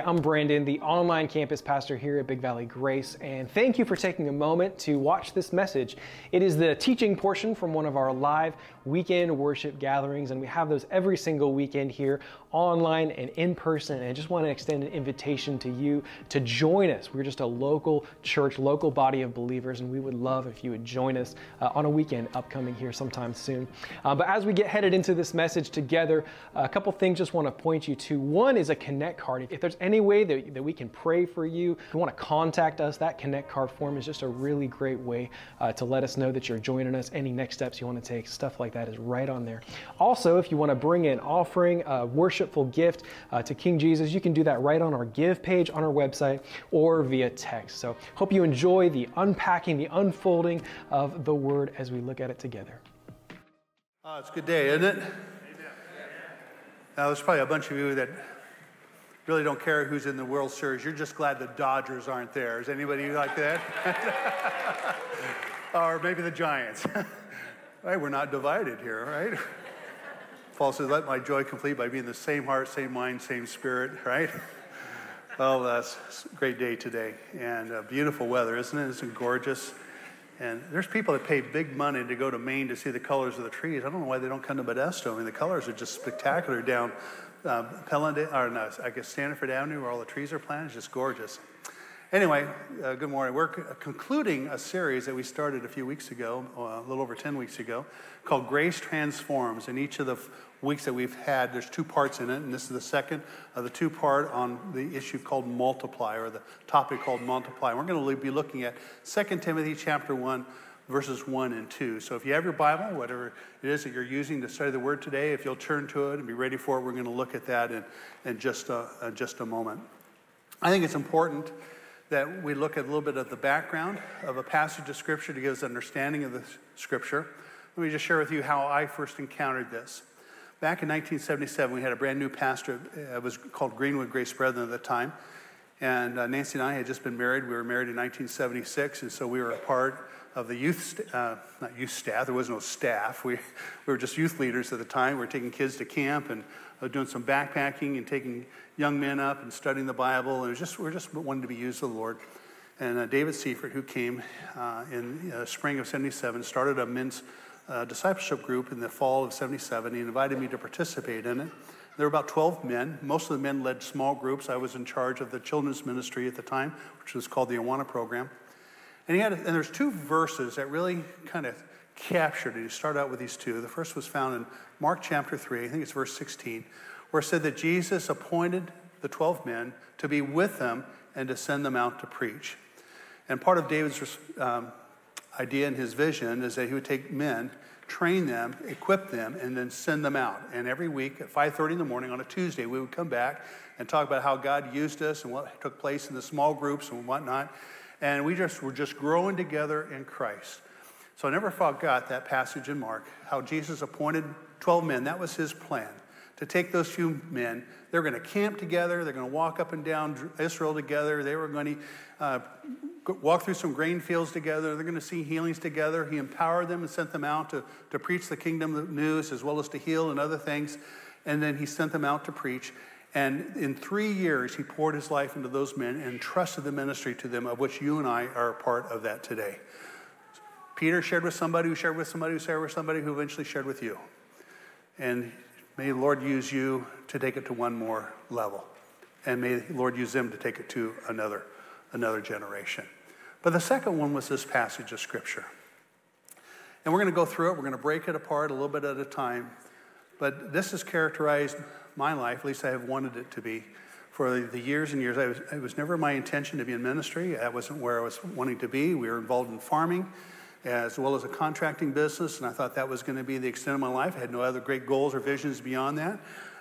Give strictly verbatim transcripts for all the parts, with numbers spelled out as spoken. I'm Brandon, the online campus pastor here at Big Valley Grace, and thank you for taking a moment to watch this message. It is the teaching portion from one of our live weekend worship gatherings, and we have those every single weekend here, online and in person, and I just want to extend an invitation to you to join us. We're just a local church, local body of believers, and we would love if you would join us uh, on a weekend upcoming here sometime soon. Uh, but as we get headed into this message together, a couple things just want to point you to. One is a connect card. If there's any way that, that we can pray for you, if you want to contact us, that connect card form is just a really great way uh, to let us know that you're joining us. Any next steps you want to take, stuff like that is right on there. Also, if you want to bring an offering, a worshipful gift uh, to King Jesus, you can do that right on our Give page on our website or via text. So hope you enjoy the unpacking, the unfolding of the Word as we look at it together. Uh, it's a good day, isn't it? Now, there's probably a bunch of you that really don't care who's in the World Series. You're just glad the Dodgers aren't there. Is anybody like that? Or maybe the Giants. Right, we're not divided here, right? Paul says, let my joy complete by being the same heart, same mind, same spirit, right? Well, that's a great day today. And uh, beautiful weather, isn't it? Isn't it gorgeous? And there's people that pay big money to go to Maine to see the colors of the trees. I don't know why they don't come to Modesto. I mean, the colors are just spectacular down Uh, Pelland, or no, I guess Stanford Avenue, where all the trees are planted, is just gorgeous. Anyway, uh, good morning. We're c- concluding a series that we started a few weeks ago, uh, a little over ten weeks ago, called Grace Transforms. And each of the f- weeks that we've had, there's two parts in it, and this is the second of the two-part on the issue called Multiply, or the topic called Multiply. And we're going to be looking at Second Timothy chapter one, verses one and two. So if you have your Bible, whatever it is that you're using to study the Word today, if you'll turn to it and be ready for it, we're going to look at that in, in just a, uh, just a moment. I think it's important that we look at a little bit of the background of a passage of Scripture to give us an understanding of the Scripture. Let me just share with you how I first encountered this. Back in nineteen seventy-seven, we had a brand new pastor. It was called Greenwood Grace Brethren at the time. And uh, Nancy and I had just been married. We were married in nineteen seventy-six, and so we were a part of the youth, uh, not youth staff, there was no staff. We, we were just youth leaders at the time. We were taking kids to camp and uh, doing some backpacking and taking young men up and studying the Bible. And it was just, we were just wanting to be used of the Lord. And uh, David Seifert, who came uh, in uh, spring of seventy-seven, started a men's uh, discipleship group in the fall of seventy-seven. He invited me to participate in it. There were about twelve men. Most of the men led small groups. I was in charge of the children's ministry at the time, which was called the Awana program. And he had, and there's two verses that really kind of captured it. You start out with these two. The first was found in Mark chapter three, I think it's verse sixteen, where it said that Jesus appointed the twelve men to be with them and to send them out to preach. And part of David's um, idea and his vision is that he would take men, train them, equip them, and then send them out. And every week at five thirty in the morning on a Tuesday, we would come back and talk about how God used us and what took place in the small groups and whatnot. And we just were just growing together in Christ. So I never forgot that passage in Mark, how Jesus appointed twelve men. That was his plan, to take those few men. They're going to camp together. They're going to walk up and down Israel together. They were going to uh, walk through some grain fields together. They're going to see healings together. He empowered them and sent them out to, to preach the kingdom news as well as to heal and other things. And then he sent them out to preach. And in three years, he poured his life into those men and trusted the ministry to them, of which you and I are a part of that today. Peter shared with somebody who shared with somebody who shared with somebody who eventually shared with you. And may the Lord use you to take it to one more level. And may the Lord use them to take it to another, another generation. But the second one was this passage of Scripture. And we're going to go through it. We're going to break it apart a little bit at a time. But this is characterized my life, at least I have wanted it to be, for the years and years. I was, it was never my intention to be in ministry. That wasn't where I was wanting to be. We were involved in farming as well as a contracting business, and I thought that was going to be the extent of my life. I had no other great goals or visions beyond that.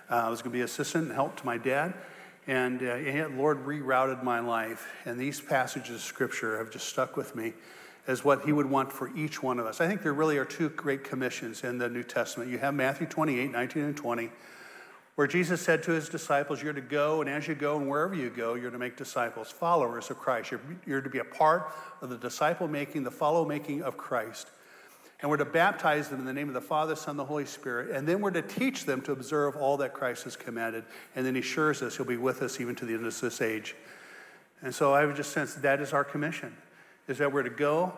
Uh, I was going to be an assistant and help to my dad, and uh, the Lord rerouted my life, and these passages of Scripture have just stuck with me as what he would want for each one of us. I think there really are two great commissions in the New Testament. You have Matthew twenty-eight, nineteen and twenty, where Jesus said to his disciples, you're to go, and as you go and wherever you go, you're to make disciples, followers of Christ. You're, you're to be a part of the disciple-making, the follow-making of Christ. And we're to baptize them in the name of the Father, Son, and the Holy Spirit. And then we're to teach them to observe all that Christ has commanded. And then he assures us he'll be with us even to the end of this age. And so I would just sense that is our commission, is that we're to go,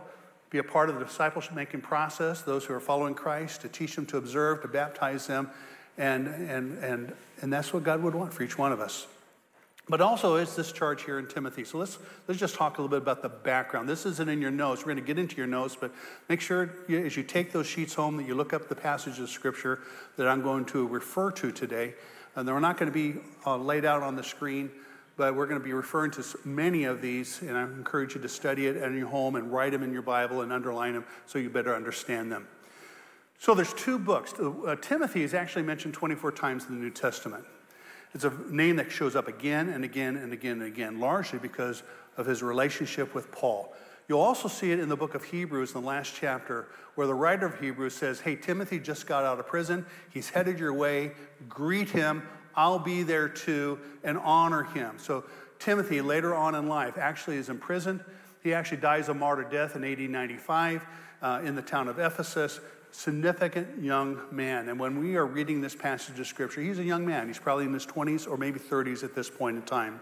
be a part of the discipleship-making process, those who are following Christ, to teach them to observe, to baptize them. And, and, and, and that's what God would want for each one of us. But also it's this charge here in Timothy. So let's let's just talk a little bit about the background. This isn't in your notes. We're going to get into your notes, but make sure you, as you take those sheets home that you look up the passages of Scripture that I'm going to refer to today. And they're not going to be uh, laid out on the screen, but we're going to be referring to many of these, and I encourage you to study it in your home and write them in your Bible and underline them so you better understand them. So there's two books. Uh, Timothy is actually mentioned twenty-four times in the New Testament. It's a name that shows up again and again and again and again, largely because of his relationship with Paul. You'll also see it in the book of Hebrews in the last chapter, where the writer of Hebrews says, hey, Timothy just got out of prison. He's headed your way. Greet him. I'll be there too, and honor him. So Timothy, later on in life, actually is imprisoned. He actually dies a martyr death in A D ninety-five uh, in the town of Ephesus. Significant young man. And when we are reading this passage of Scripture, he's a young man. He's probably in his twenties or maybe thirties at this point in time.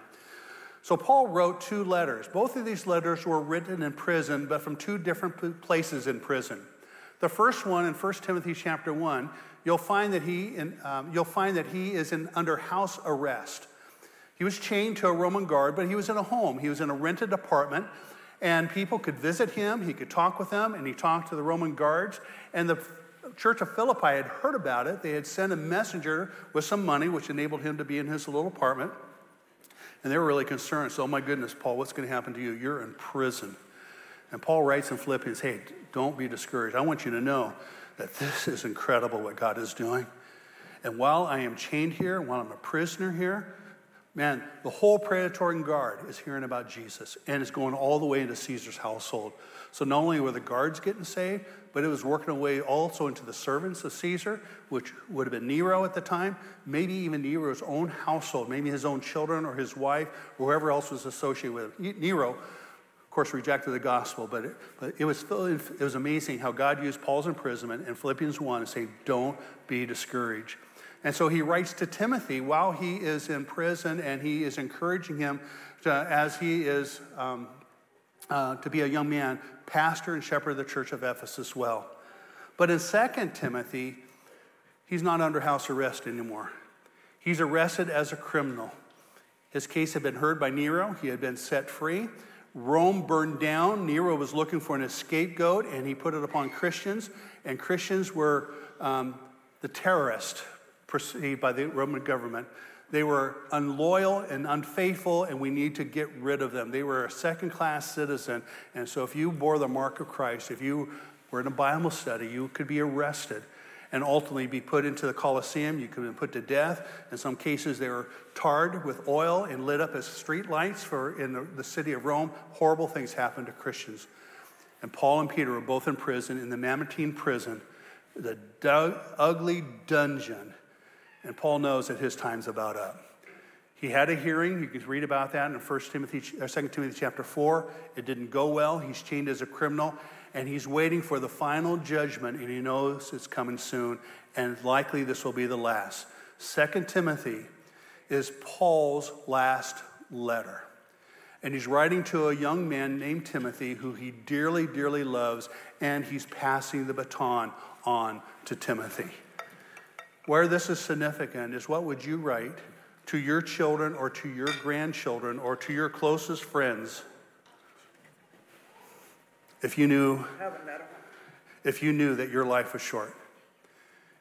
So Paul wrote two letters. Both of these letters were written in prison, but from two different places in prison. The first one, in First Timothy chapter one, you'll find that he in, um, you'll find that he is in under house arrest. He was chained to a Roman guard, but he was in a home. He was in a rented apartment. And people could visit him, he could talk with them, and he talked to the Roman guards. And the church of Philippi had heard about it. They had sent a messenger with some money, which enabled him to be in his little apartment. And they were really concerned. So, oh my goodness, Paul, what's going to happen to you? You're in prison. And Paul writes in Philippians, hey, don't be discouraged. I want you to know that this is incredible what God is doing. And while I am chained here, while I'm a prisoner here, man, the whole Praetorian guard is hearing about Jesus, and it's going all the way into Caesar's household. So not only were the guards getting saved, but it was working away also into the servants of Caesar, which would have been Nero at the time, maybe even Nero's own household, maybe his own children or his wife, or whoever else was associated with him. Nero, of course, rejected the gospel, but it, but it was it was amazing how God used Paul's imprisonment in Philippians one and saying, don't be discouraged. And so he writes to Timothy while he is in prison, and he is encouraging him to, as he is um, uh, to be a young man, pastor and shepherd of the church of Ephesus well. But in Second Timothy, he's not under house arrest anymore. He's arrested as a criminal. His case had been heard by Nero. He had been set free. Rome burned down. Nero was looking for an scapegoat, and he put it upon Christians. And Christians were um, the terrorists perceived by the Roman government. They were unloyal and unfaithful, and we need to get rid of them. They were a second-class citizen, and so if you bore the mark of Christ, if you were in a Bible study, you could be arrested and ultimately be put into the Colosseum. You could have been put to death. In some cases, they were tarred with oil and lit up as street lights for in the, the city of Rome. Horrible things happened to Christians. And Paul and Peter were both in prison, in the Mamertine prison, the du- ugly dungeon. And Paul knows that his time's about up. He had a hearing. You can read about that in First Timothy, Second Timothy chapter four. It didn't go well. He's chained as a criminal, and he's waiting for the final judgment, and he knows it's coming soon, and likely this will be the last. Second Timothy is Paul's last letter. And he's writing to a young man named Timothy who he dearly, dearly loves, and he's passing the baton on to Timothy. Where this is significant is what would you write to your children or to your grandchildren or to your closest friends if you knew if you knew that your life was short?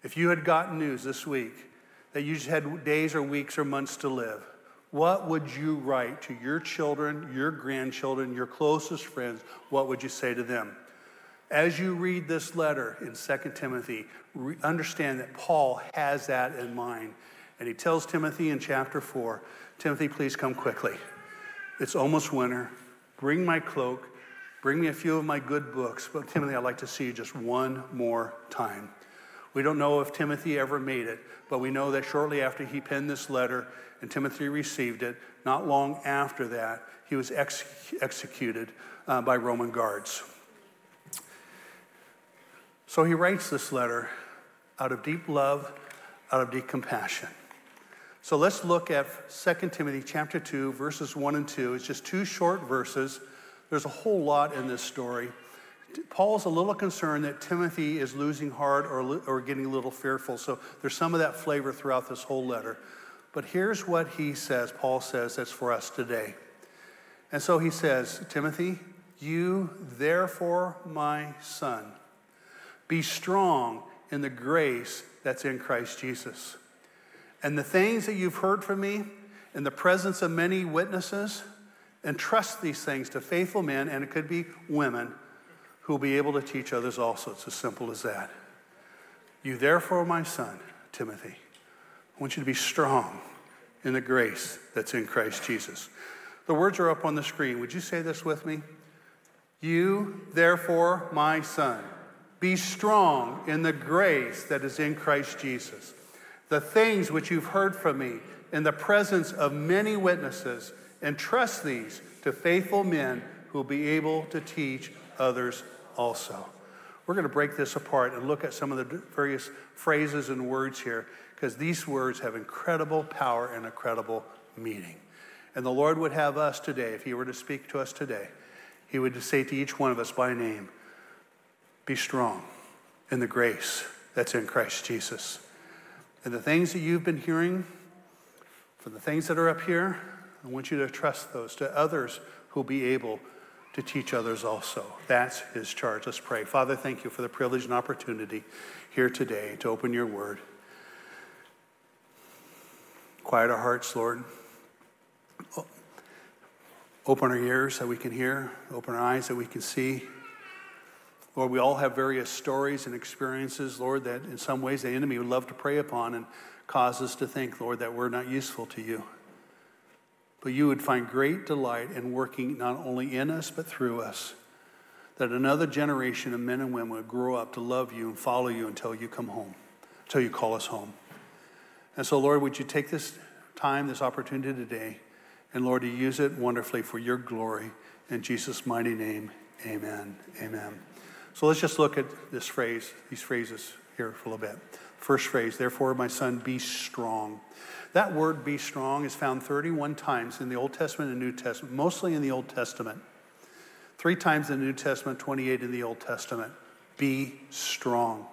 If you had gotten news this week that you just had days or weeks or months to live, what would you write to your children, your grandchildren, your closest friends? What would you say to them? As you read this letter in Second Timothy, re- understand that Paul has that in mind. And he tells Timothy in chapter four, Timothy, please come quickly. It's almost winter. Bring my cloak. Bring me a few of my good books. But Timothy, I'd like to see you just one more time. We don't know if Timothy ever made it, but we know that shortly after he penned this letter and Timothy received it, not long after that, he was ex- executed uh, by Roman guards. So he writes this letter out of deep love, out of deep compassion. So let's look at Second Timothy chapter two, verses one and two. It's just two short verses. There's a whole lot in this story. Paul's a little concerned that Timothy is losing heart or, or getting a little fearful. So there's some of that flavor throughout this whole letter. But here's what he says, Paul says, that's for us today. And so he says, Timothy, you therefore, my son, be strong in the grace that's in Christ Jesus. And the things that you've heard from me in the presence of many witnesses, entrust these things to faithful men, and it could be women, who will be able to teach others also. It's as simple as that. You therefore, my son, Timothy, I want you to be strong in the grace that's in Christ Jesus. The words are up on the screen. Would you say this with me? You therefore, my son, be strong in the grace that is in Christ Jesus. The things which you've heard from me in the presence of many witnesses, entrust these to faithful men who will be able to teach others also. We're going to break this apart and look at some of the various phrases and words here, because these words have incredible power and incredible meaning. And the Lord would have us today, if he were to speak to us today, he would say to each one of us by name, be strong in the grace that's in Christ Jesus. And the things that you've been hearing, from the things that are up here, I want you to trust those to others who'll be able to teach others also. That's his charge. Let's pray. Father, thank you for the privilege and opportunity here today to open your word. Quiet our hearts, Lord. Open our ears that we can hear. Open our eyes that we can see. Lord, we all have various stories and experiences, Lord, that in some ways the enemy would love to prey upon and cause us to think, Lord, that we're not useful to you. But you would find great delight in working not only in us, but through us, that another generation of men and women would grow up to love you and follow you until you come home, until you call us home. And so, Lord, would you take this time, this opportunity today, and Lord, to use it wonderfully for your glory. In Jesus' mighty name, amen, amen. So let's just look at this phrase, these phrases here for a little bit. First phrase, therefore, my son, be strong. That word, be strong, is found thirty-one times in the Old Testament and New Testament, mostly in the Old Testament. Three times in the New Testament, twenty-eight in the Old Testament. Be strong.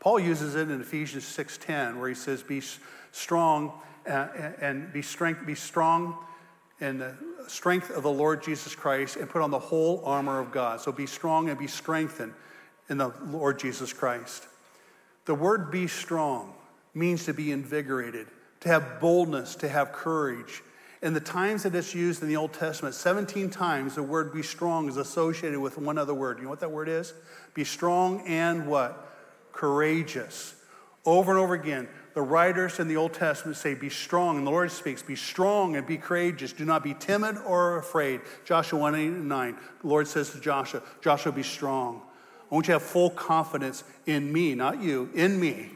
Paul uses it in Ephesians six ten, where he says, be strong uh, and be strength, be strong in the strength of the Lord Jesus Christ, and put on the whole armor of God. So be strong and be strengthened in the Lord Jesus Christ. The word be strong means to be invigorated, to have boldness, to have courage. In the times that it's used in the Old Testament, seventeen times the word be strong is associated with one other word. You know what that word is? Be strong and what? Courageous. Over and over again, the writers in the Old Testament say, be strong. And the Lord speaks, be strong and be courageous. Do not be timid or afraid. Joshua one eight and nine, the Lord says to Joshua, Joshua, be strong. I want you to have full confidence in me, not you, in me.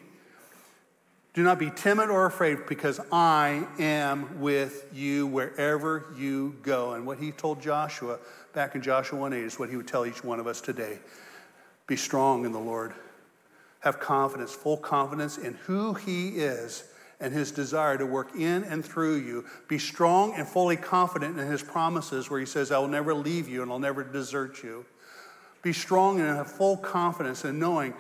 Do not be timid or afraid, because I am with you wherever you go. And what he told Joshua back in Joshua one eight is what he would tell each one of us today. Be strong in the Lord. Have confidence, full confidence in who he is and his desire to work in and through you. Be strong and fully confident in his promises, where he says, I will never leave you and I'll never desert you. Be strong and have full confidence in knowing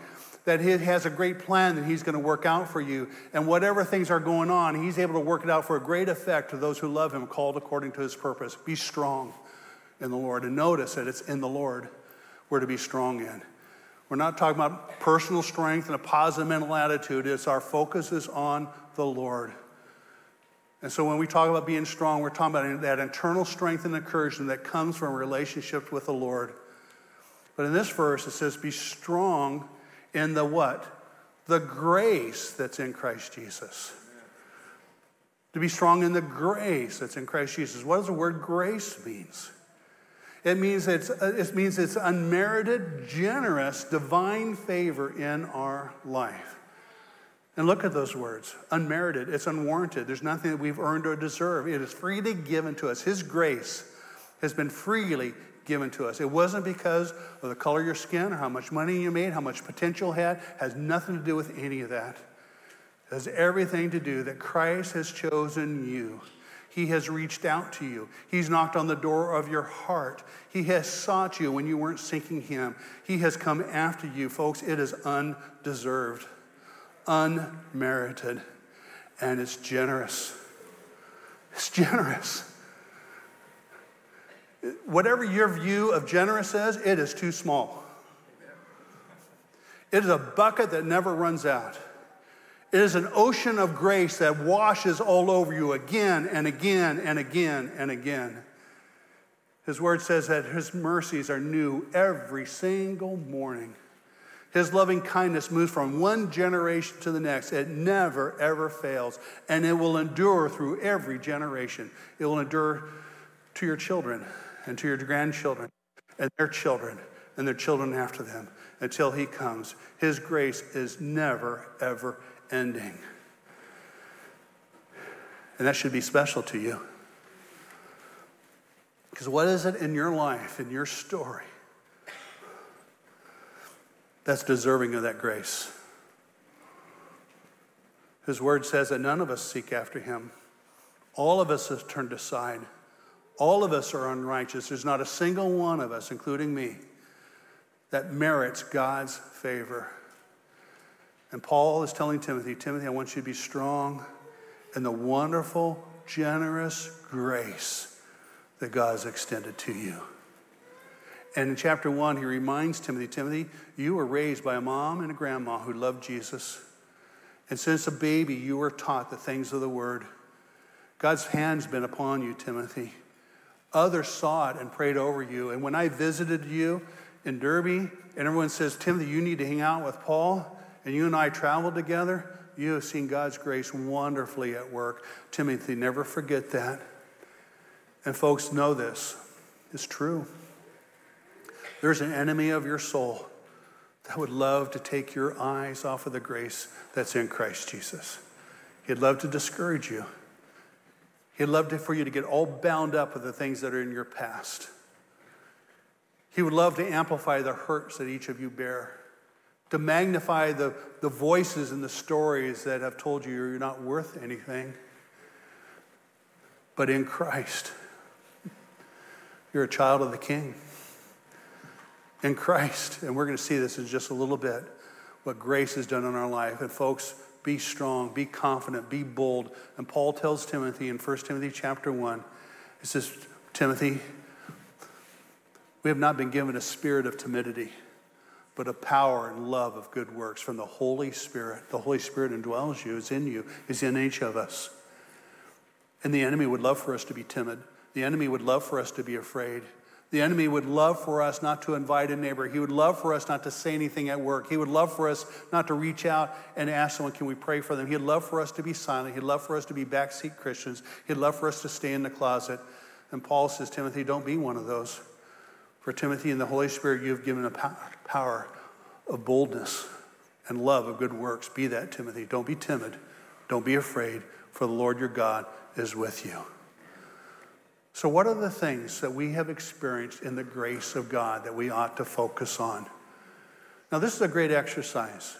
that he has a great plan that he's going to work out for you. And whatever things are going on, he's able to work it out for a great effect to those who love him, called according to his purpose. Be strong in the Lord. And notice that it's in the Lord we're to be strong in. We're not talking about personal strength and a positive mental attitude. It's our focus is on the Lord. And so when we talk about being strong, we're talking about that internal strength and encouragement that comes from a relationship with the Lord. But in this verse, it says, be strong in the what? The grace that's in Christ Jesus. Amen. To be strong in the grace that's in Christ Jesus. What does the word grace means? It means it's, it means it's unmerited, generous, divine favor in our life. And look at those words. Unmerited. It's unwarranted. There's nothing that we've earned or deserved. It is freely given to us. His grace has been freely given to us. It wasn't because of the color of your skin or how much money you made, how much potential you had. It has nothing to do with any of that. It has everything to do that Christ has chosen you. He has reached out to you. He's knocked on the door of your heart. He has sought you when you weren't seeking him. He has come after you, folks. It is undeserved, unmerited, and it's generous. It's generous. Whatever your view of generous is, it is too small. It is a bucket that never runs out. It is an ocean of grace that washes all over you again and again and again and again. His word says that his mercies are new every single morning. His loving kindness moves from one generation to the next. It never, ever fails. And it will endure through every generation. It will endure to your children and to your grandchildren and their children and their children after them until he comes. His grace is never, ever ending. And that should be special to you. Because what is it in your life, in your story, that's deserving of that grace? His word says that none of us seek after him. All of us have turned aside. All of us are unrighteous. There's not a single one of us, including me, that merits God's favor. And Paul is telling Timothy, Timothy, I want you to be strong in the wonderful, generous grace that God has extended to you. And in chapter one, he reminds Timothy, Timothy, you were raised by a mom and a grandma who loved Jesus. And since a baby, you were taught the things of the word. God's hand's been upon you, Timothy. Others saw it and prayed over you. And when I visited you in Derby, and everyone says, Timothy, you need to hang out with Paul, and you and I traveled together, you have seen God's grace wonderfully at work. Timothy, never forget that. And folks, know this. It's true. There's an enemy of your soul that would love to take your eyes off of the grace that's in Christ Jesus. He'd love to discourage you. He'd love to, for you to get all bound up with the things that are in your past. He would love to amplify the hurts that each of you bear, to magnify the, the voices and the stories that have told you you're not worth anything. But in Christ, you're a child of the King. In Christ, and we're going to see this in just a little bit, what grace has done in our life. And folks, be strong, be confident, be bold. And Paul tells Timothy in First Timothy chapter one, it says, Timothy, we have not been given a spirit of timidity, but a power and love of good works from the Holy Spirit. The Holy Spirit indwells you, is in you, is in each of us. And the enemy would love for us to be timid. The enemy would love for us to be afraid. The enemy would love for us not to invite a neighbor. He would love for us not to say anything at work. He would love for us not to reach out and ask someone, can we pray for them? He'd love for us to be silent. He'd love for us to be backseat Christians. He'd love for us to stay in the closet. And Paul says, Timothy, don't be one of those. For Timothy and the Holy Spirit, you have given a power of boldness and love of good works. Be that, Timothy. Don't be timid. Don't be afraid, for the Lord your God is with you. So what are the things that we have experienced in the grace of God that we ought to focus on? Now, this is a great exercise,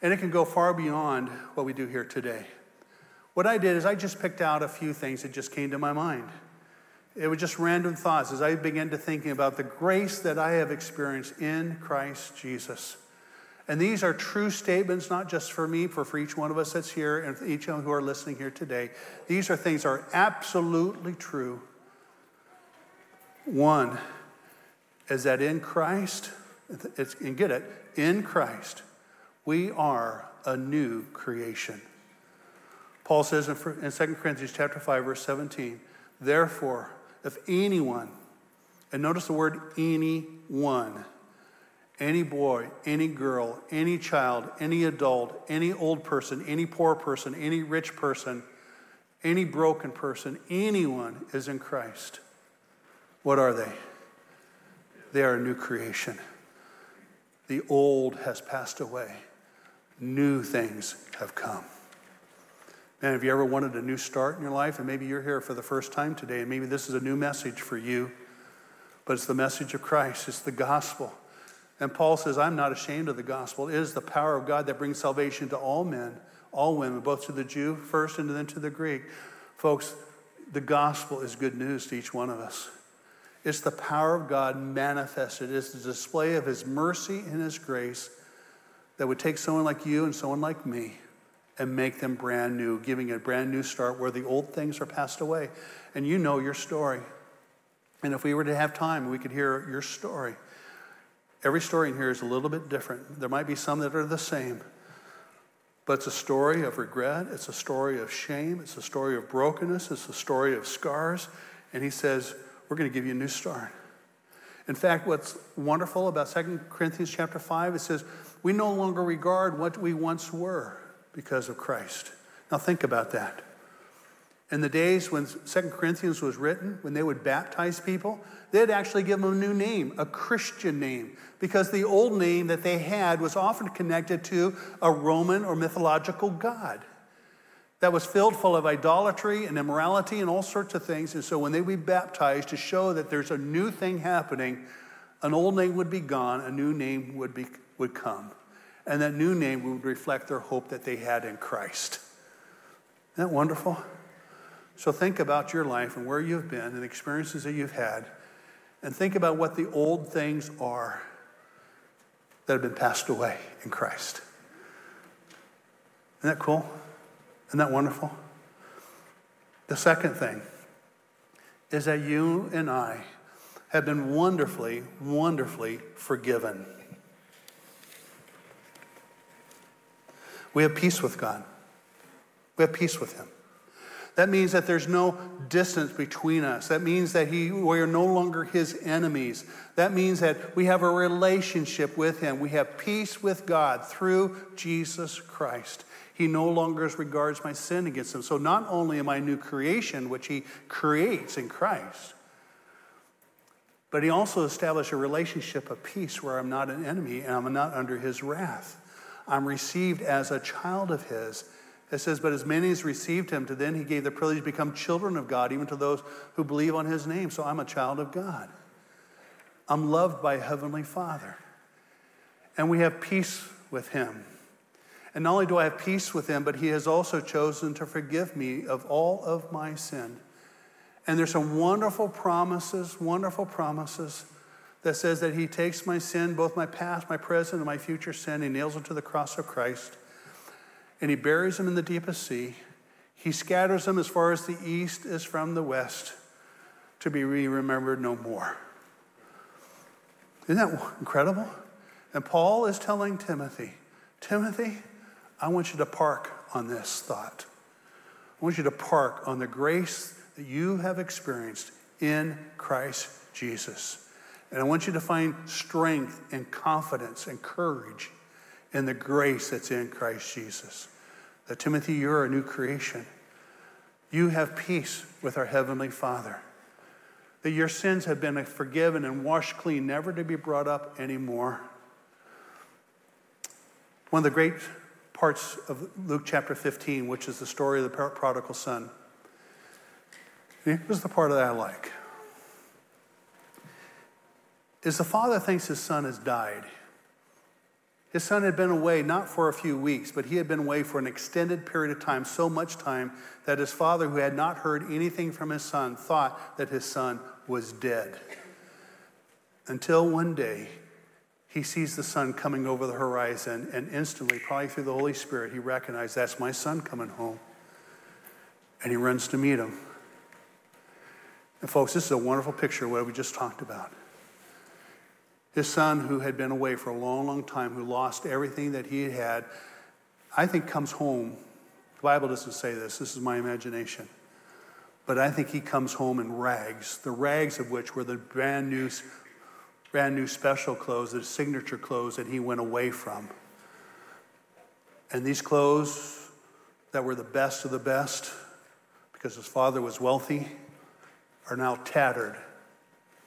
and it can go far beyond what we do here today. What I did is I just picked out a few things that just came to my mind. It was just random thoughts as I began to thinking about the grace that I have experienced in Christ Jesus. And these are true statements, not just for me, but for each one of us that's here and for each of them who are listening here today. These are things that are absolutely true. One is that in Christ, it's, and get it, in Christ, we are a new creation. Paul says in Second Corinthians chapter five, verse seventeen, therefore, if anyone, and notice the word anyone, any boy, any girl, any child, any adult, any old person, any poor person, any rich person, any broken person, anyone is in Christ, what are they? They are a new creation. The old has passed away. New things have come. And if you ever wanted a new start in your life, and maybe you're here for the first time today, and maybe this is a new message for you, but it's the message of Christ, it's the gospel. And Paul says, I'm not ashamed of the gospel. It is the power of God that brings salvation to all men, all women, both to the Jew first and then to the Greek. Folks, the gospel is good news to each one of us. It's the power of God manifested. It's the display of his mercy and his grace that would take someone like you and someone like me and make them brand new, giving a brand new start where the old things are passed away. And you know your story. And if we were to have time, we could hear your story. Every story in here is a little bit different. There might be some that are the same, but it's a story of regret. It's a story of shame. It's a story of brokenness. It's a story of scars. And he says, we're going to give you a new start. In fact, what's wonderful about Second Corinthians chapter five, it says, we no longer regard what we once were because of Christ. Now think about that. In the days when Second Corinthians was written, when they would baptize people, they'd actually give them a new name, a Christian name, because the old name that they had was often connected to a Roman or mythological god that was filled full of idolatry and immorality and all sorts of things. And so when they would be baptized to show that there's a new thing happening, an old name would be gone, a new name would be would come. And that new name would reflect their hope that they had in Christ. Isn't that wonderful? So think about your life and where you've been and the experiences that you've had, and think about what the old things are that have been passed away in Christ. Isn't that cool? Isn't that wonderful? The second thing is that you and I have been wonderfully, wonderfully forgiven. We have peace with God. We have peace with him. That means that there's no distance between us. That means that he, we are no longer his enemies. That means that we have a relationship with him. We have peace with God through Jesus Christ. He no longer regards my sin against him. So not only am I a new creation, which he creates in Christ, but he also established a relationship of peace where I'm not an enemy and I'm not under his wrath. I'm received as a child of his. It says, but as many as received him, to them he gave the privilege to become children of God, even to those who believe on his name. So I'm a child of God. I'm loved by a heavenly Father. And we have peace with him. And not only do I have peace with him, but he has also chosen to forgive me of all of my sin. And there's some wonderful promises, wonderful promises that says that he takes my sin, both my past, my present, and my future sin, he nails it to the cross of Christ. And he buries them in the deepest sea. He scatters them as far as the east is from the west, to be remembered no more. Isn't that incredible? And Paul is telling Timothy, Timothy, I want you to park on this thought. I want you to park on the grace that you have experienced in Christ Jesus. And I want you to find strength and confidence and courage and the grace that's in Christ Jesus. That Timothy, you're a new creation. You have peace with our heavenly Father. That your sins have been forgiven and washed clean, never to be brought up anymore. One of the great parts of Luke chapter fifteen, which is the story of the prodigal son. Here's the part that I like. Is the father thinks his son has died. His son had been away, not for a few weeks, but he had been away for an extended period of time, so much time that his father, who had not heard anything from his son, thought that his son was dead. Until one day, he sees the sun coming over the horizon, and instantly, probably through the Holy Spirit, he recognized, that's my son coming home. And he runs to meet him. And folks, this is a wonderful picture of what we just talked about. His son, who had been away for a long, long time, who lost everything that he had, I think comes home. The Bible doesn't say this. This is my imagination. But I think he comes home in rags, the rags of which were the brand new, brand new special clothes, the signature clothes that he went away from. And these clothes that were the best of the best, because his father was wealthy, are now tattered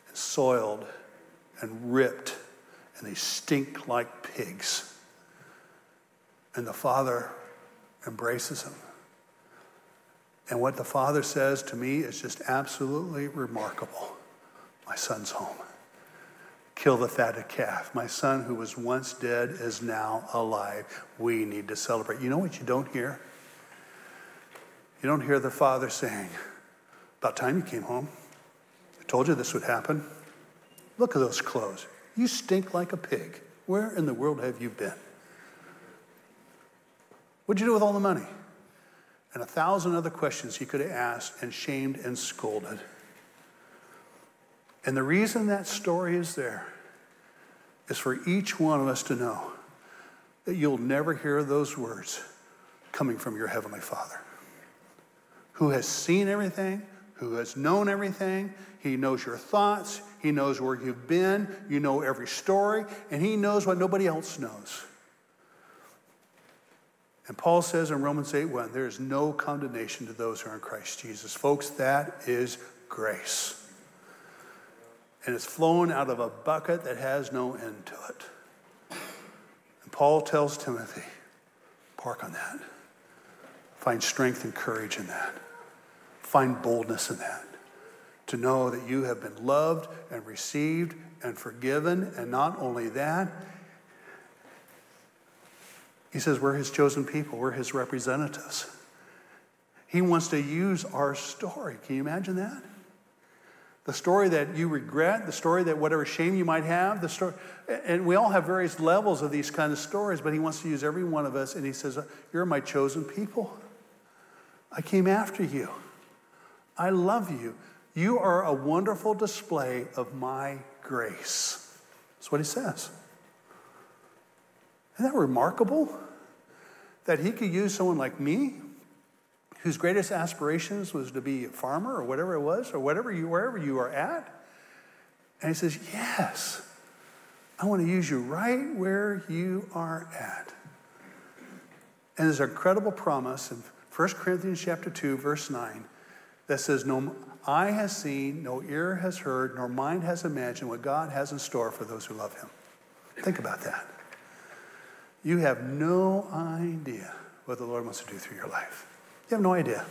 and soiled and ripped, and they stink like pigs. And the father embraces him. And what the father says to me is just absolutely remarkable. My son's home. Kill the fatted calf. My son who was once dead is now alive. We need to celebrate. You know what you don't hear? You don't hear the father saying, about time you came home. I told you this would happen. Look at those clothes. You stink like a pig. Where in the world have you been? What'd you do with all the money? And a thousand other questions he could have asked and shamed and scolded. And the reason that story is there is for each one of us to know that you'll never hear those words coming from your Heavenly Father, who has seen everything, who has known everything. He knows your thoughts. He knows where you've been. You know every story. And he knows what nobody else knows. And Paul says in Romans eight one, there is no condemnation to those who are in Christ Jesus. Folks, that is grace. And it's flowing out of a bucket that has no end to it. And Paul tells Timothy, park on that. Find strength and courage in that. Find boldness in that. To know that you have been loved and received and forgiven. And not only that, he says we're his chosen people. We're his representatives. He wants to use our story. Can you imagine that? The story that you regret, the story that whatever shame you might have, the story, and we all have various levels of these kind of stories, but he wants to use every one of us, and he says, you're my chosen people. I came after you. I love you. You are a wonderful display of my grace. That's what he says. Isn't that remarkable? That he could use someone like me, whose greatest aspirations was to be a farmer or whatever it was, or whatever you, wherever you are at. And he says, yes, I want to use you right where you are at. And there's an incredible promise in First Corinthians chapter two, verse nine, that says, no eye has seen, no ear has heard, nor mind has imagined what God has in store for those who love him. Think about that. You have no idea what the Lord wants to do through your life. You have no idea.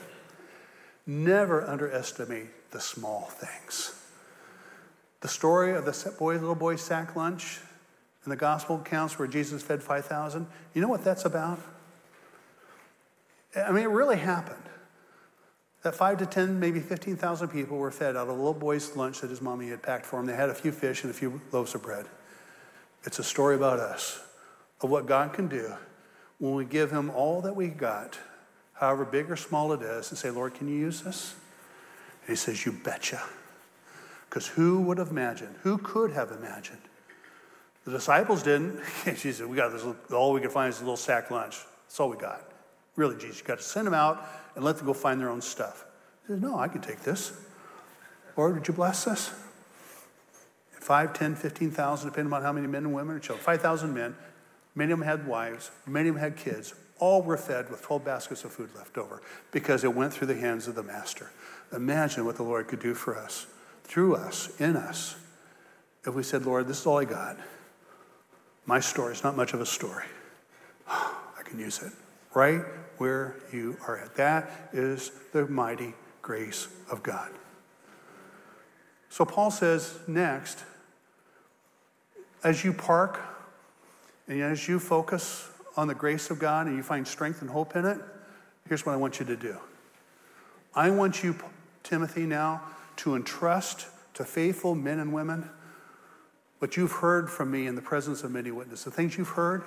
Never underestimate the small things. The story of the boy, little boy sack lunch in the gospel accounts where Jesus fed five thousand, you know what that's about? I mean, it really happened. That five to ten, maybe fifteen thousand people were fed out of a little boy's lunch that his mommy had packed for him. They had a few fish and a few loaves of bread. It's a story about us, of what God can do when we give him all that we got, however big or small it is, and say, Lord, can you use this? And he says, you betcha. Because who would have imagined? Who could have imagined? The disciples didn't. She said, we got this, all we could find is a little sack lunch. That's all we got. Really, Jesus, you got to send them out and let them go find their own stuff. He says, no, I can take this. Lord, would you bless this? And five, ten, fifteen thousand, depending on how many men and women or children, five thousand men. Many of them had wives. Many of them had kids. All were fed with twelve baskets of food left over because it went through the hands of the master. Imagine what the Lord could do for us, through us, in us, if we said, Lord, this is all I got. My story is not much of a story. I can use it right where you are at. That is the mighty grace of God. So Paul says next, as you park and as you focus on the grace of God and you find strength and hope in it, here's what I want you to do. I want you, Timothy, now to entrust to faithful men and women what you've heard from me in the presence of many witnesses. The things you've heard,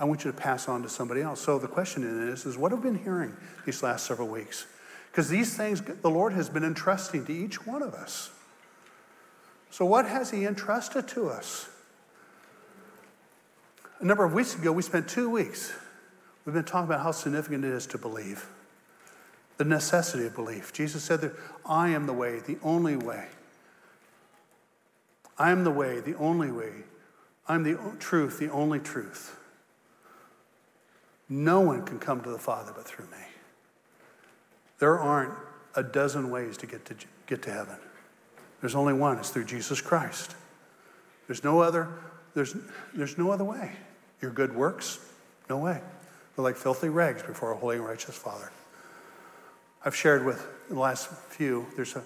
I want you to pass on to somebody else. So the question is, is what have we been hearing these last several weeks? Because these things the Lord has been entrusting to each one of us. So what has he entrusted to us? A number of weeks ago, we spent two weeks. We've been talking about how significant it is to believe, the necessity of belief. Jesus said that I am the way, the only way. I am the way, the only way. I'm the truth, the only truth. No one can come to the Father but through me. There aren't a dozen ways to get to get to heaven. There's only one. It's through Jesus Christ. There's no other. There's there's no other way. Your good works? No way. They're like filthy rags before a holy and righteous Father. I I've shared with in the last few, there's a,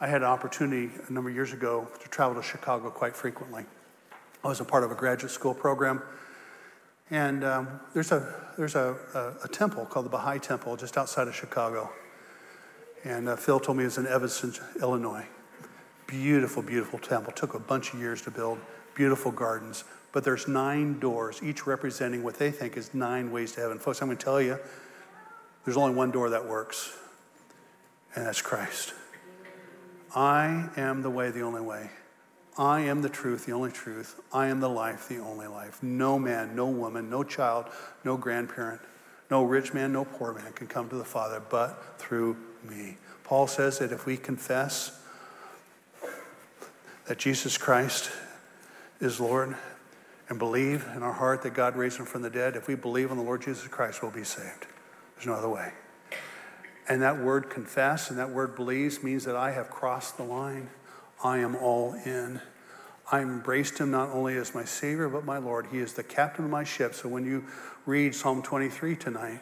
I had an opportunity a number of years ago to travel to Chicago quite frequently. I was a part of a graduate school program. And um, there's a there's a, a, a temple called the Baha'i Temple just outside of Chicago. And uh, Phil told me it was in Evanston, Illinois. Beautiful, beautiful temple. Took a bunch of years to build. Beautiful gardens. But there's nine doors, each representing what they think is nine ways to heaven. Folks, I'm going to tell you, there's only one door that works, and that's Christ. I am the way, the only way. I am the truth, the only truth. I am the life, the only life. No man, no woman, no child, no grandparent, no rich man, no poor man can come to the Father but through me. Paul says that if we confess that Jesus Christ is Lord and believe in our heart that God raised him from the dead, if we believe in the Lord Jesus Christ, we'll be saved. There's no other way. And that word confess and that word believes means that I have crossed the line. I am all in. I embraced him not only as my Savior, but my Lord. He is the captain of my ship. So when you read Psalm twenty-three tonight,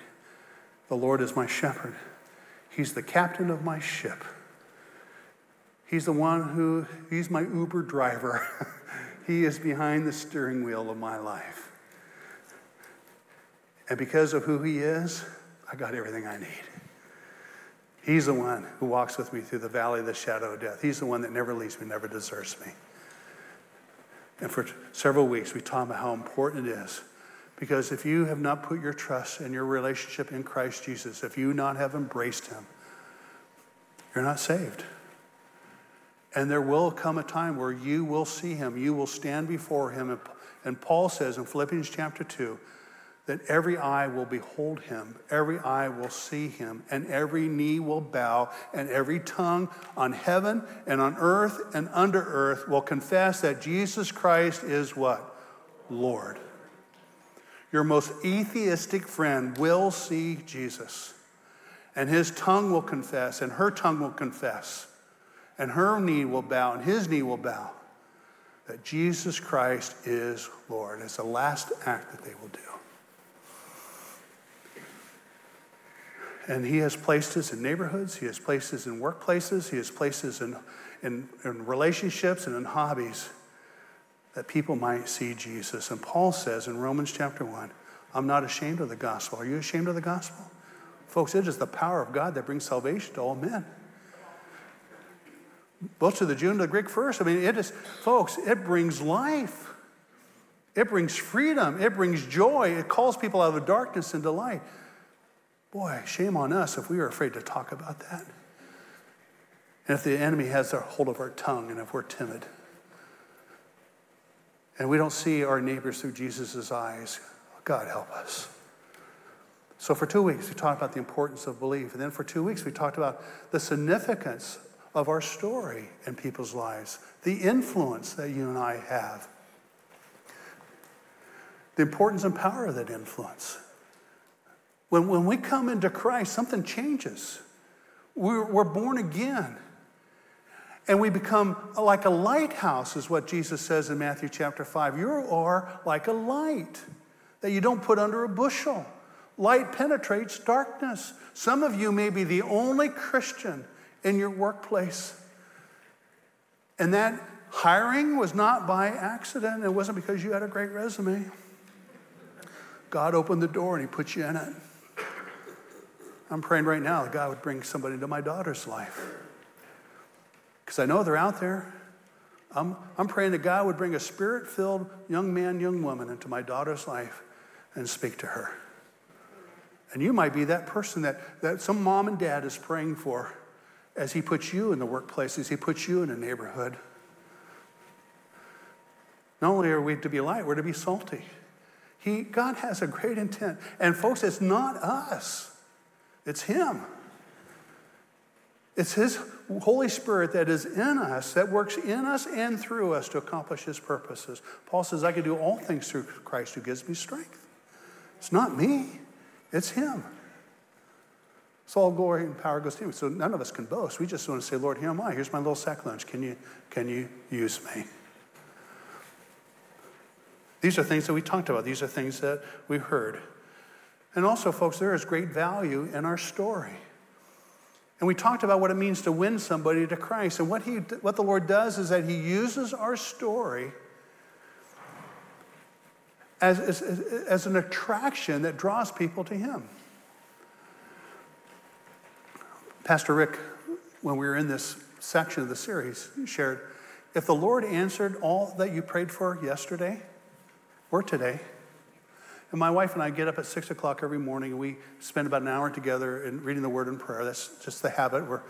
the Lord is my shepherd. He's the captain of my ship. He's the one who, he's my Uber driver. He is behind the steering wheel of my life. And because of who he is, I got everything I need. He's the one who walks with me through the valley of the shadow of death. He's the one that never leaves me, never deserts me. And for several weeks, we talked about how important it is. Because if you have not put your trust and your relationship in Christ Jesus, if you not have embraced him, you're not saved. And there will come a time where you will see him. You will stand before him. And Paul says in Philippians chapter two, that every eye will behold him, every eye will see him, and every knee will bow, and every tongue on heaven and on earth and under earth will confess that Jesus Christ is what? Lord. Your most atheistic friend will see Jesus, and his tongue will confess, and her tongue will confess, and her knee will bow, and his knee will bow, that Jesus Christ is Lord. It's the last act that they will do. And he has placed us in neighborhoods, he has placed us in workplaces, he has placed us in, in, in relationships and in hobbies that people might see Jesus. And Paul says in Romans chapter one, I'm not ashamed of the gospel. Are you ashamed of the gospel? Folks, it is the power of God that brings salvation to all men. Both to the Jew and to the Greek first. I mean, it is, folks, it brings life. It brings freedom. It brings joy. It calls people out of darkness into light. Boy, shame on us if we are afraid to talk about that. And if the enemy has a hold of our tongue and if we're timid. And we don't see our neighbors through Jesus' eyes. God help us. So for two weeks, we talked about the importance of belief. And then for two weeks, we talked about the significance of our story in people's lives. The influence that you and I have. The importance and power of that influence. When, when we come into Christ, something changes. We're, we're born again. And we become like a lighthouse is what Jesus says in Matthew chapter five. You are like a light that you don't put under a bushel. Light penetrates darkness. Some of you may be the only Christian in your workplace. And that hiring was not by accident. It wasn't because you had a great resume. God opened the door and he put you in it. I'm praying right now that God would bring somebody into my daughter's life. Because I know they're out there. I'm, I'm praying that God would bring a spirit-filled young man, young woman into my daughter's life and speak to her. And you might be that person that, that some mom and dad is praying for as he puts you in the workplace, as he puts you in a neighborhood. Not only are we to be light, we're to be salty. He, God has a great intent. And folks, it's not us. It's him. It's his Holy Spirit that is in us, that works in us and through us to accomplish his purposes. Paul says, I can do all things through Christ who gives me strength. It's not me. It's him. It's all glory and power goes to him. So none of us can boast. We just want to say, Lord, here am I. Here's my little sack lunch. Can you, can you use me? These are things that we talked about. These are things that we heard. And also, folks, there is great value in our story. And we talked about what it means to win somebody to Christ. And what he, what the Lord does is that he uses our story as, as, as an attraction that draws people to him. Pastor Rick, when we were in this section of the series, shared, if the Lord answered all that you prayed for yesterday or today, and my wife and I get up at six o'clock every morning and we spend about an hour together in reading the word and prayer. That's just the habit. We're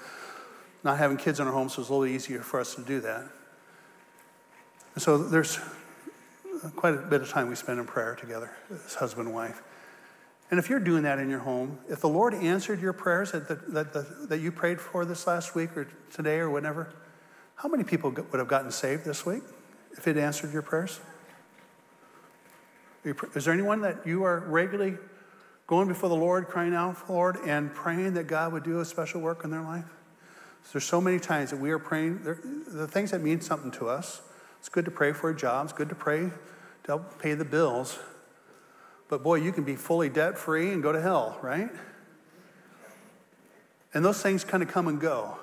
not having kids in our home, so it's a little easier for us to do that. And so there's quite a bit of time we spend in prayer together as husband and wife. And if you're doing that in your home, if the Lord answered your prayers that, the, that, the, that you prayed for this last week or today or whenever, how many people would have gotten saved this week if it answered your prayers? Is there anyone that you are regularly going before the Lord, crying out for the Lord, and praying that God would do a special work in their life? So there's so many times that we are praying. The things that mean something to us, it's good to pray for a job. It's good to pray to help pay the bills. But boy, you can be fully debt-free and go to hell, right? And those things kind of come and go.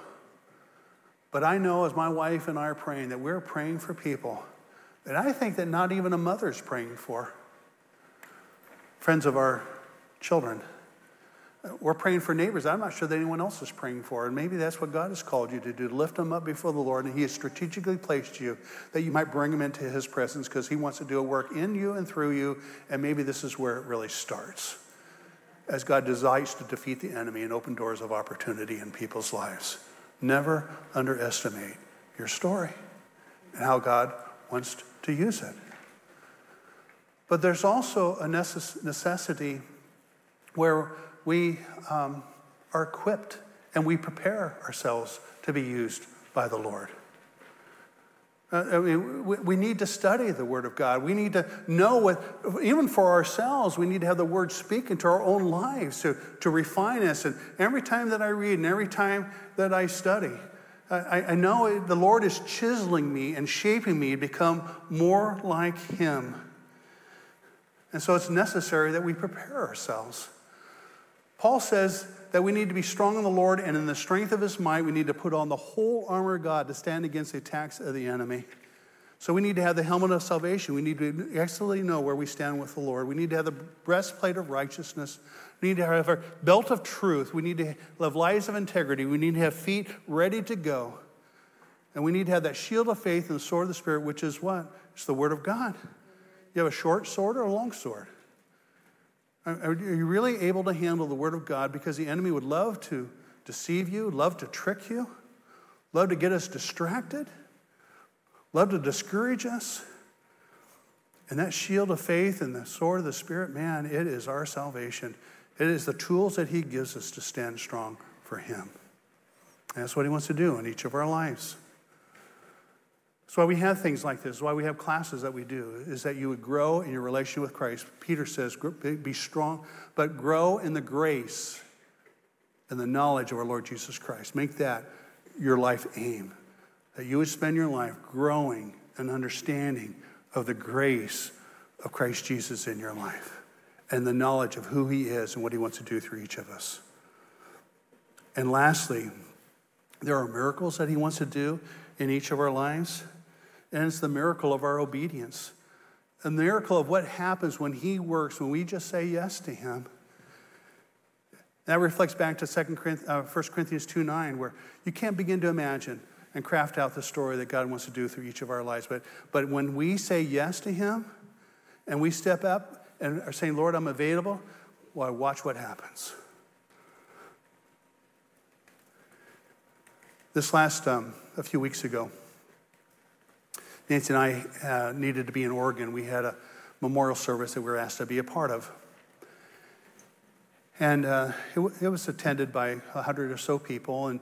But I know as my wife and I are praying that we're praying for people that I think that not even a mother's praying for. Friends of our children. We're praying for neighbors I'm not sure that anyone else is praying for. And maybe that's what God has called you to do, to lift them up before the Lord. And he has strategically placed you that you might bring them into his presence because he wants to do a work in you and through you. And maybe this is where it really starts, as God desires to defeat the enemy and open doors of opportunity in people's lives. Never underestimate your story and how God wants to use it. But there's also a necessity where we um, are equipped and we prepare ourselves to be used by the Lord. Uh, I mean, we, we need to study the Word of God. We need to know what, even for ourselves, we need to have the Word speak into our own lives to, to refine us. And every time that I read and every time that I study, I, I know the Lord is chiseling me and shaping me to become more like him. And so it's necessary that we prepare ourselves. Paul says that we need to be strong in the Lord and in the strength of his might, we need to put on the whole armor of God to stand against the attacks of the enemy. So we need to have the helmet of salvation. We need to excellently know where we stand with the Lord. We need to have the breastplate of righteousness. We need to have our belt of truth. We need to have lives of integrity. We need to have feet ready to go. And we need to have that shield of faith and the sword of the Spirit, which is what? It's the Word of God. You have a short sword or a long sword? Are you really able to handle the Word of God? Because the enemy would love to deceive you, love to trick you, love to get us distracted, love to discourage us. And that shield of faith and the sword of the Spirit, man, it is our salvation. It is the tools that he gives us to stand strong for him. And that's what he wants to do in each of our lives. That's why we have things like this. That's why we have classes that we do, is that you would grow in your relationship with Christ. Peter says, be strong, but grow in the grace and the knowledge of our Lord Jesus Christ. Make that your life aim, that you would spend your life growing and understanding of the grace of Christ Jesus in your life and the knowledge of who he is and what he wants to do through each of us. And lastly, there are miracles that he wants to do in each of our lives, and it's the miracle of our obedience. The miracle of what happens when he works, when we just say yes to him. That reflects back to First Corinthians two nine, where you can't begin to imagine and craft out the story that God wants to do through each of our lives. But, but when we say yes to him and we step up and are saying, Lord, I'm available, well, I watch what happens. This last, um, a few weeks ago, Nancy and I uh, needed to be in Oregon. We had a memorial service that we were asked to be a part of. And uh, it, w- it was attended by a hundred or so people, and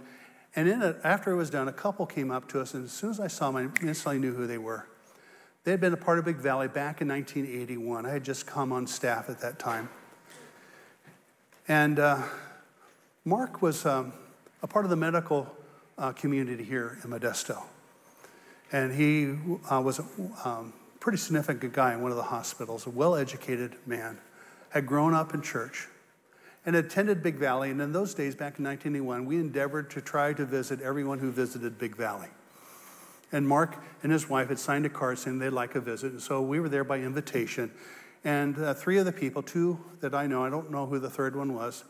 And in it, after it was done, a couple came up to us, and as soon as I saw them, I instantly knew who they were. They had been a part of Big Valley back in nineteen eighty-one. I had just come on staff at that time. And uh, Mark was um, a part of the medical uh, community here in Modesto. And he uh, was a um, pretty significant guy in one of the hospitals, a well-educated man, had grown up in church. and attended Big Valley. And in those days, back in nineteen eighty-one, we endeavored to try to visit everyone who visited Big Valley. And Mark and his wife had signed a card saying they'd like a visit. And so we were there by invitation. And uh, three of the people, two that I know, I don't know who the third one was,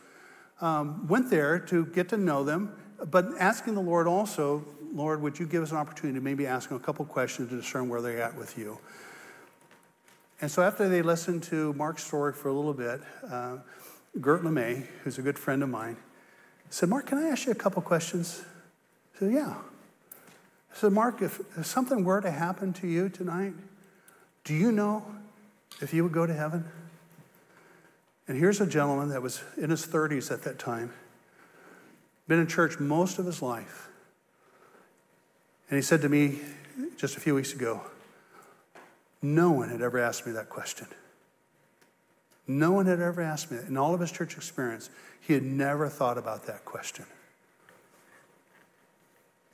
um, went there to get to know them, but asking the Lord also, Lord, would you give us an opportunity to maybe ask them a couple questions to discern where they're at with you? And so after they listened to Mark's story for a little bit, uh, Gert LeMay, who's a good friend of mine, said, Mark, can I ask you a couple questions? I said, yeah. I said, Mark, if, if something were to happen to you tonight, do you know if you would go to heaven? And here's a gentleman that was in his thirties at that time, been in church most of his life. And he said to me just a few weeks ago, no one had ever asked me that question. No one had ever asked me that. In all of his church experience, he had never thought about that question.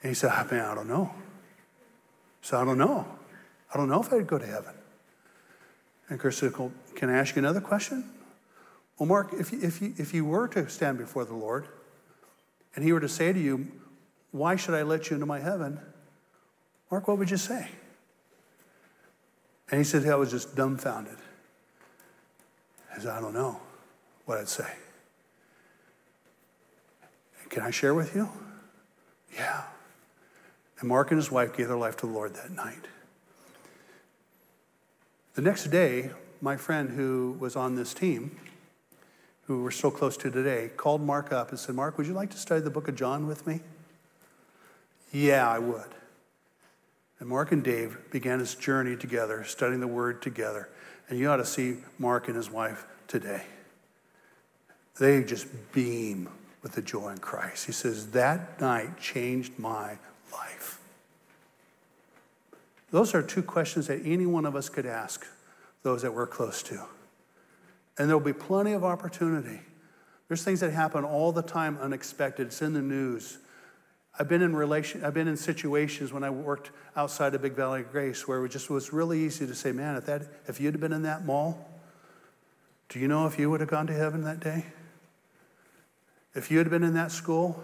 And he said, I mean, I don't know. So I don't know. I don't know if I'd go to heaven. And Chris said, can I ask you another question? Well, Mark, if you, if you, if you were to stand before the Lord and he were to say to you, why should I let you into my heaven? Mark, what would you say? And he said, I was just dumbfounded. I said, I don't know what I'd say. Can I share with you? Yeah. And Mark and his wife gave their life to the Lord that night. The next day, my friend who was on this team, who we're so close to today, called Mark up and said, Mark, would you like to study the book of John with me? Yeah, I would. And Mark and Dave began this journey together, studying the word together. And you ought to see Mark and his wife today. They just beam with the joy in Christ. He says, that night changed my life. Those are two questions that any one of us could ask those that we're close to. And there'll be plenty of opportunity. There's things that happen all the time unexpected. It's in the news. I've been in relation. I've been in situations when I worked outside of Big Valley Grace where it just was really easy to say, man, if that, if you'd have been in that mall, do you know if you would have gone to heaven that day? If you had been in that school,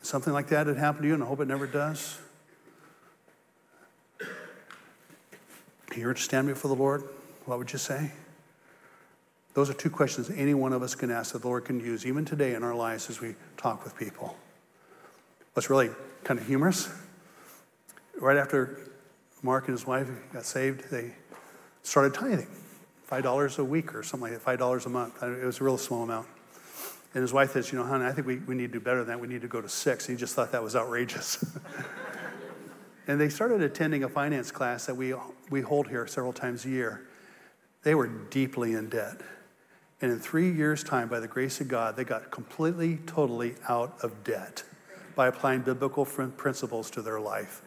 something like that had happened to you, and I hope it never does. If you were to stand before the Lord, what would you say? Those are two questions any one of us can ask that the Lord can use even today in our lives as we talk with people. What's really kind of humorous, right after Mark and his wife got saved, they started tithing, five dollars a week or something like that, five dollars a month. It was a real small amount. And his wife says, you know, honey, I think we, we need to do better than that. We need to go to six. And he just thought that was outrageous. And they started attending a finance class that we we hold here several times a year. They were deeply in debt. And in three years' time, by the grace of God, they got completely, totally out of debt by applying biblical principles to their life.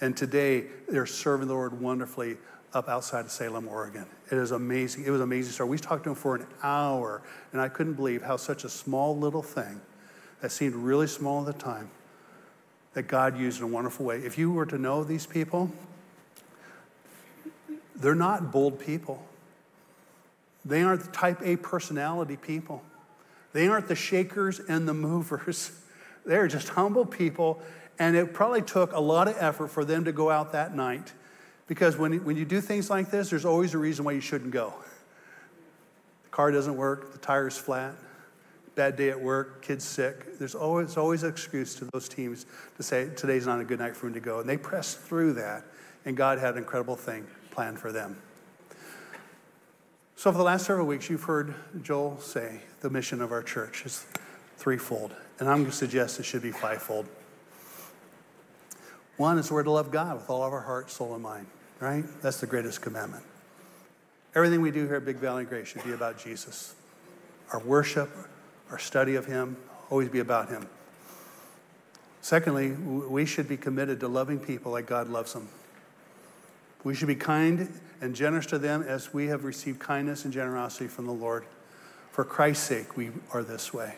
And today, they're serving the Lord wonderfully up outside of Salem, Oregon. It is amazing. It was an amazing story. We talked to him for an hour, and I couldn't believe how such a small little thing that seemed really small at the time that God used in a wonderful way. If you were to know these people, they're not bold people. They aren't the type A personality people. They aren't the shakers and the movers. They're just humble people, and it probably took a lot of effort for them to go out that night because when, when you do things like this, there's always a reason why you shouldn't go. The car doesn't work, the tire's flat, bad day at work, kid's sick. There's always, always an excuse to those teams to say, today's not a good night for them to go, and they pressed through that, and God had an incredible thing planned for them. So for the last several weeks, you've heard Joel say the mission of our church is threefold, and I'm going to suggest it should be fivefold. One is we're to love God with all of our heart, soul, and mind, right? That's the greatest commandment. Everything we do here at Big Valley Grace should be about Jesus. Our worship, our study of him, always be about him. Secondly, we should be committed to loving people like God loves them. We should be kind and generous to them as we have received kindness and generosity from the Lord. For Christ's sake, we are this way.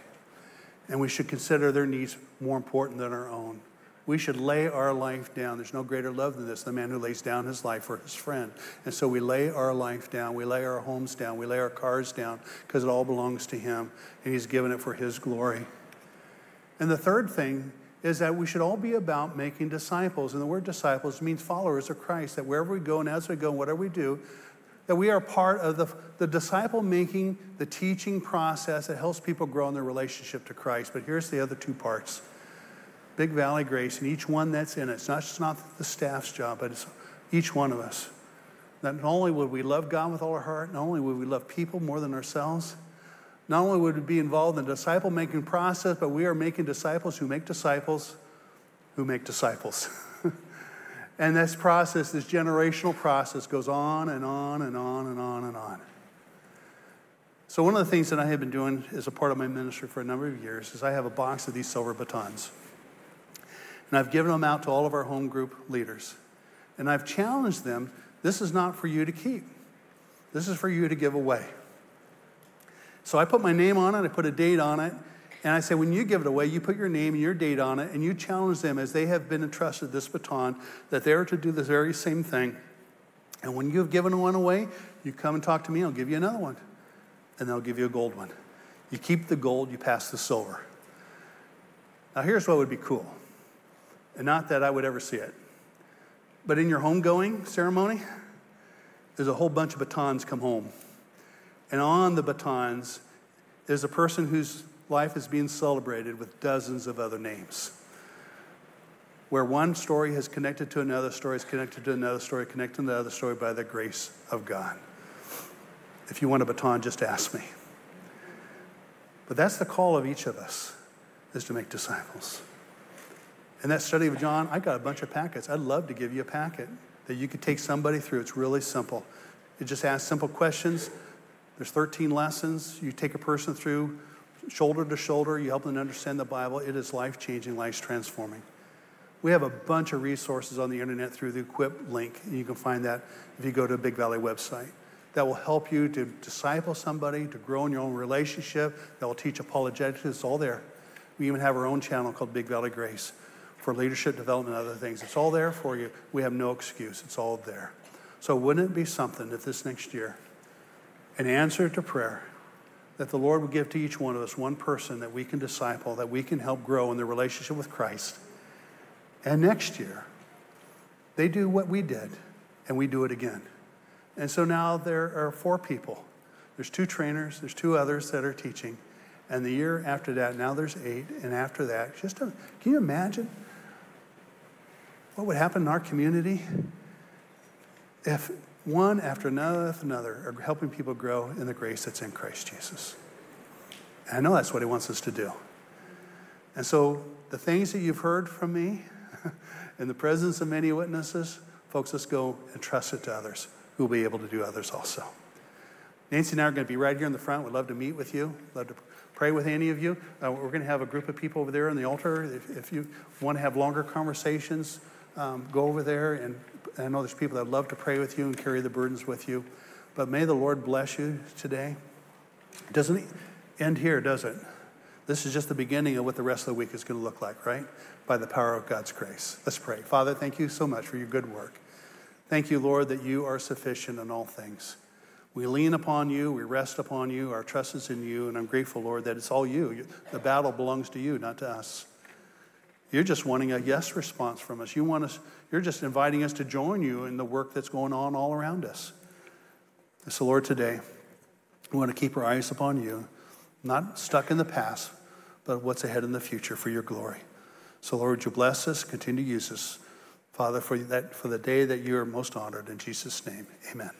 And we should consider their needs more important than our own. We should lay our life down. There's no greater love than this, the man who lays down his life for his friend. And so we lay our life down. We lay our homes down. We lay our cars down because it all belongs to him, and he's given it for his glory. And the third thing is that we should all be about making disciples. And the word disciples means followers of Christ, that wherever we go and as we go and whatever we do, that we are part of the, the disciple-making, the teaching process that helps people grow in their relationship to Christ. But here's the other two parts. Big Valley Grace, and each one that's in it. It's not just not the staff's job, but it's each one of us. That not only would we love God with all our heart, not only would we love people more than ourselves, not only would we be involved in the disciple-making process, but we are making disciples who make disciples who make disciples. And this process, this generational process, goes on and on and on and on and on. So one of the things that I have been doing as a part of my ministry for a number of years is I have a box of these silver batons. And I've given them out to all of our home group leaders. And I've challenged them, this is not for you to keep. This is for you to give away. So I put my name on it, I put a date on it, and I say, when you give it away, you put your name and your date on it, and you challenge them as they have been entrusted this baton, that they are to do the very same thing. And when you have given one away, you come and talk to me, I'll give you another one. And I'll give you a gold one. You keep the gold, you pass the silver. Now here's what would be cool, and not that I would ever see it, but in your homegoing ceremony, there's a whole bunch of batons come home. And on the batons is a person whose life is being celebrated with dozens of other names, where one story has connected to another story, is connected to another story, connected to another story by the grace of God. If you want a baton, just ask me. But that's the call of each of us, is to make disciples. And that study of John, I got a bunch of packets. I'd love to give you a packet that you could take somebody through. It's really simple. It just asks simple questions. There's thirteen lessons. You take a person through shoulder to shoulder. You help them understand the Bible. It is life-changing, life-transforming. We have a bunch of resources on the internet through the Equip link. And you can find that if you go to the Big Valley website. That will help you to disciple somebody, to grow in your own relationship. That will teach apologetics. It's all there. We even have our own channel called Big Valley Grace for leadership development and other things. It's all there for you. We have no excuse. It's all there. So wouldn't it be something if this next year, an answer to prayer, that the Lord will give to each one of us one person that we can disciple, that we can help grow in their relationship with Christ. And next year, they do what we did, and we do it again. And so now there are four people. There's two trainers, there's two others that are teaching. And the year after that, now there's eight, and after that, just a, can you imagine what would happen in our community if one after another after another are helping people grow in the grace that's in Christ Jesus? And I know that's what he wants us to do. And so the things that you've heard from me in the presence of many witnesses, folks, let's go and trust it to others who will be able to do others also. Nancy and I are going to be right here in the front. We'd love to meet with you. Love to pray with any of you. Uh, we're going to have a group of people over there on the altar. If, if you want to have longer conversations, um, go over there. And I know there's people that love to pray with you and carry the burdens with you. But may the Lord bless you today. It doesn't end here, does it? This is just the beginning of what the rest of the week is going to look like, right? By the power of God's grace. Let's pray. Father, thank you so much for your good work. Thank you, Lord, that you are sufficient in all things. We lean upon you, we rest upon you, our trust is in you, and I'm grateful, Lord, that it's all you. The battle belongs to you, not to us. You're just wanting a yes response from us. You want us, you're just inviting us to join you in the work that's going on all around us. And so, Lord, today, we want to keep our eyes upon you, not stuck in the past, but what's ahead in the future for your glory. So, Lord, would you bless us, continue to use us, Father, for that for the day that you are most honored. In Jesus' name, amen.